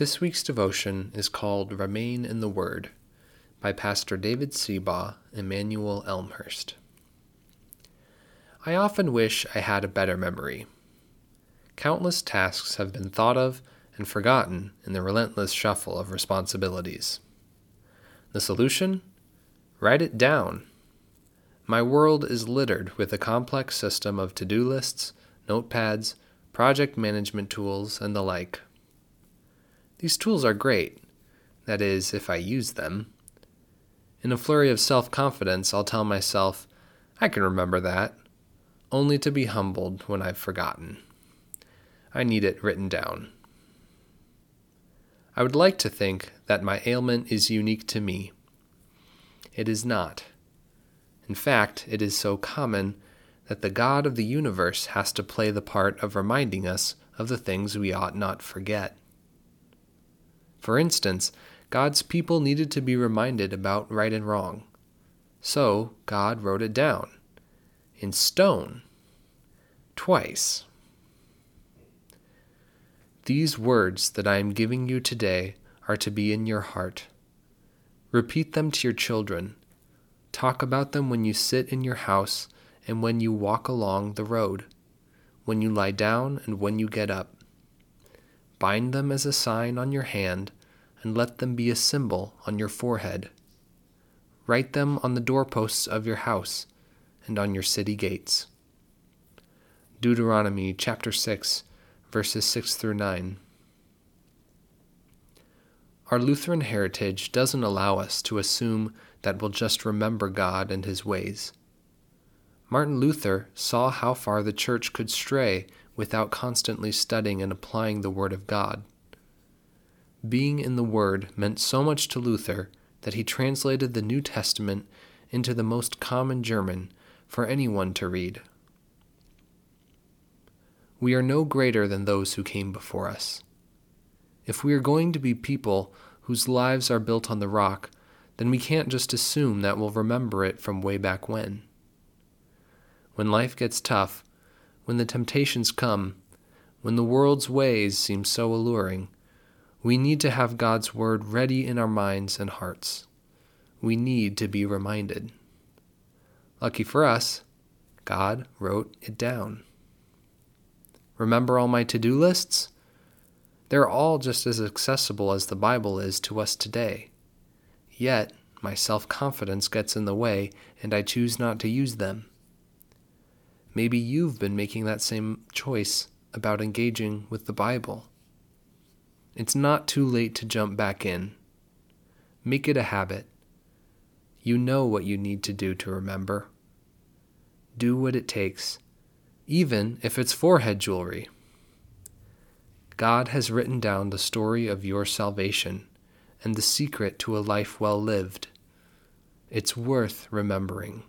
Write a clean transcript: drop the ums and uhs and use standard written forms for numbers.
This week's devotion is called Remain in the Word by Pastor David Sebaugh, Emanuel Elmhurst. I often wish I had a better memory. Countless tasks have been thought of and forgotten in the relentless shuffle of responsibilities. The solution? Write it down. My world is littered with a complex system of to-do lists, notepads, project management tools, and the like. These tools are great, that is, if I use them. In a flurry of self-confidence, I'll tell myself, I can remember that, only to be humbled when I've forgotten. I need it written down. I would like to think that my ailment is unique to me. It is not. In fact, it is so common that the God of the universe has to play the part of reminding us of the things we ought not forget. For instance, God's people needed to be reminded about right and wrong. So God wrote it down, in stone, twice. These words that I am giving you today are to be in your heart. Repeat them to your children. Talk about them when you sit in your house and when you walk along the road, when you lie down and when you get up. Bind them as a sign on your hand and let them be a symbol on your forehead. Write them on the doorposts of your house and on your city gates. Deuteronomy chapter 6, verses 6 through 9. Our Lutheran heritage doesn't allow us to assume that we'll just remember God and his ways. Martin Luther saw how far the church could stray without constantly studying and applying the Word of God. Being in the Word meant so much to Luther that he translated the New Testament into the most common German for anyone to read. We are no greater than those who came before us. If we are going to be people whose lives are built on the rock, then we can't just assume that we'll remember it from way back when. When life gets tough, when the temptations come, when the world's ways seem so alluring, we need to have God's word ready in our minds and hearts. We need to be reminded. Lucky for us, God wrote it down. Remember all my to-do lists? They're all just as accessible as the Bible is to us today. Yet, my self-confidence gets in the way, and I choose not to use them. Maybe you've been making that same choice about engaging with the Bible. It's not too late to jump back in. Make it a habit. You know what you need to do to remember. Do what it takes, even if it's forehead jewelry. God has written down the story of your salvation and the secret to a life well lived. It's worth remembering.